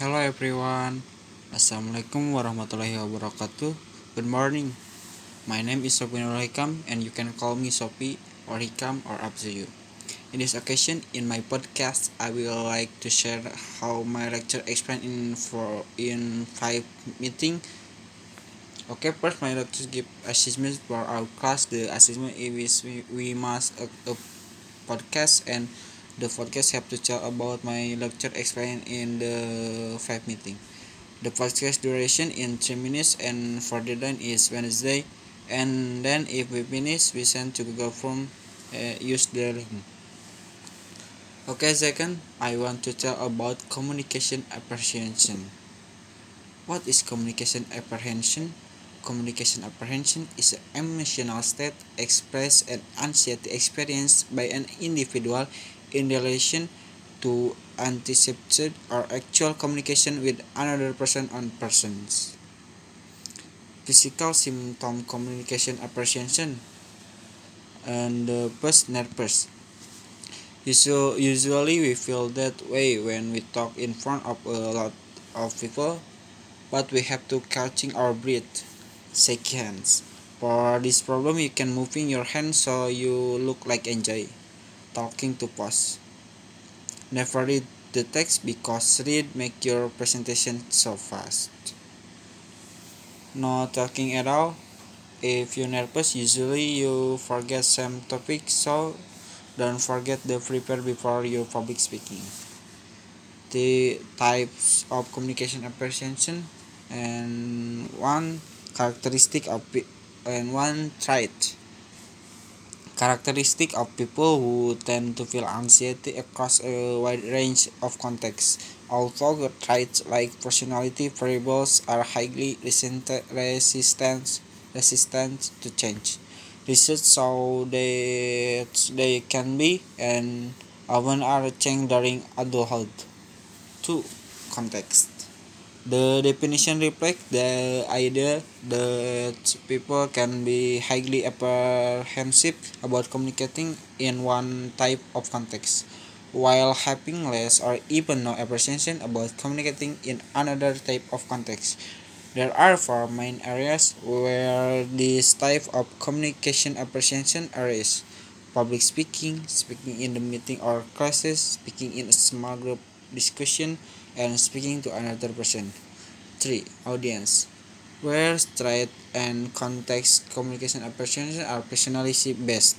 Hello everyone. Assalamualaikum warahmatullahi wabarakatuh. Good morning. My name is Sopi Hikam and you can call me Sophie or Hikam or Abzu. In this occasion, in my podcast, I will like to share how my lecture explained in 5 meeting. Okay, first my lecture give assessment for our class. The assessment is we must a podcast and the podcast have to tell about my lecture explained in the 5 meeting. The podcast duration in 3 minutes and for the deadline is Wednesday. And then if we finish, we send to Google form. Use the link. Okay, second, I want to tell about communication apprehension. What is communication apprehension? Communication apprehension is an emotional state expressed and anxiety experienced by an individual in relation to anticipated or actual communication with another person or persons. Physical symptom communication apprehension and the first, nervous. Usually we feel that way when we talk in front of a lot of people, but we have to catching our breath. Shake hands. For this problem, you can moving your hand so you look like enjoy talking to pause. Never read the text because read make your presentation so fast. No talking at all. If you're nervous, usually you forget some topics, so don't forget to prepare before your public speaking. The types of communication apprehension and one characteristic of and one trait. Characteristic of people who tend to feel anxiety across a wide range of contexts. Although traits like personality variables are highly resistant to change. Research so they can be and often are changed during adulthood. 2. Context. The definition reflects the idea that people can be highly apprehensive about communicating in one type of context, while having less or even no apprehension about communicating in another type of context. There are 4 main areas where this type of communication apprehension arises: public speaking, speaking in the meeting or classes, speaking in a small group discussion, and speaking to another person. 3. Audience, where trait and context communication apprehension are personality based.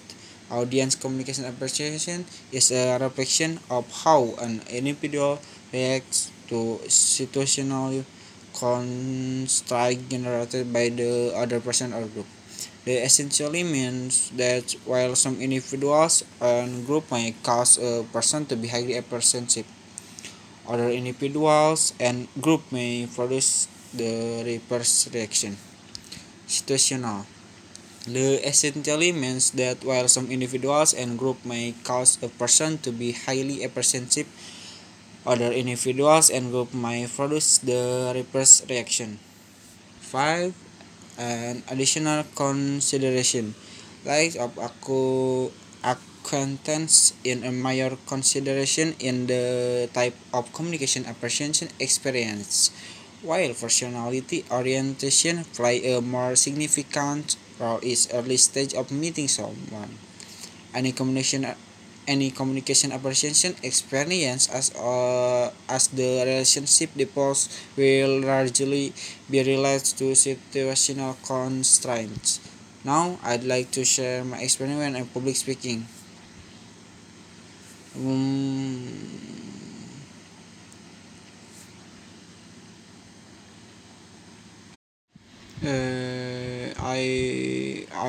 Audience communication apprehension is a reflection of how an individual reacts to situational constraint generated by the other person or group. They essentially means that while some individuals and group may cause a person to be highly apprehensive, other individuals and group may produce the reverse reaction. Situational. They essentially means that while some individuals and group may cause a person to be highly apprehensive, other individuals and group may produce the reverse reaction. 5. An additional consideration. Lack of acquaintance in a major consideration in the type of communication apprehension experience, while personality orientation play a more significant role is early stage of meeting someone. Any communication apprehension experience as the relationship defaults will largely be related to situational constraints. Now, I'd like to share my experience when I'm public speaking. I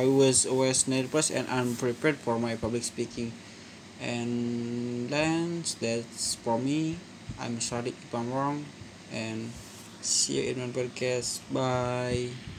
was always nervous and unprepared for my public speaking. And then that's for me. I'm sorry if I'm wrong, and see you in my podcast. Bye.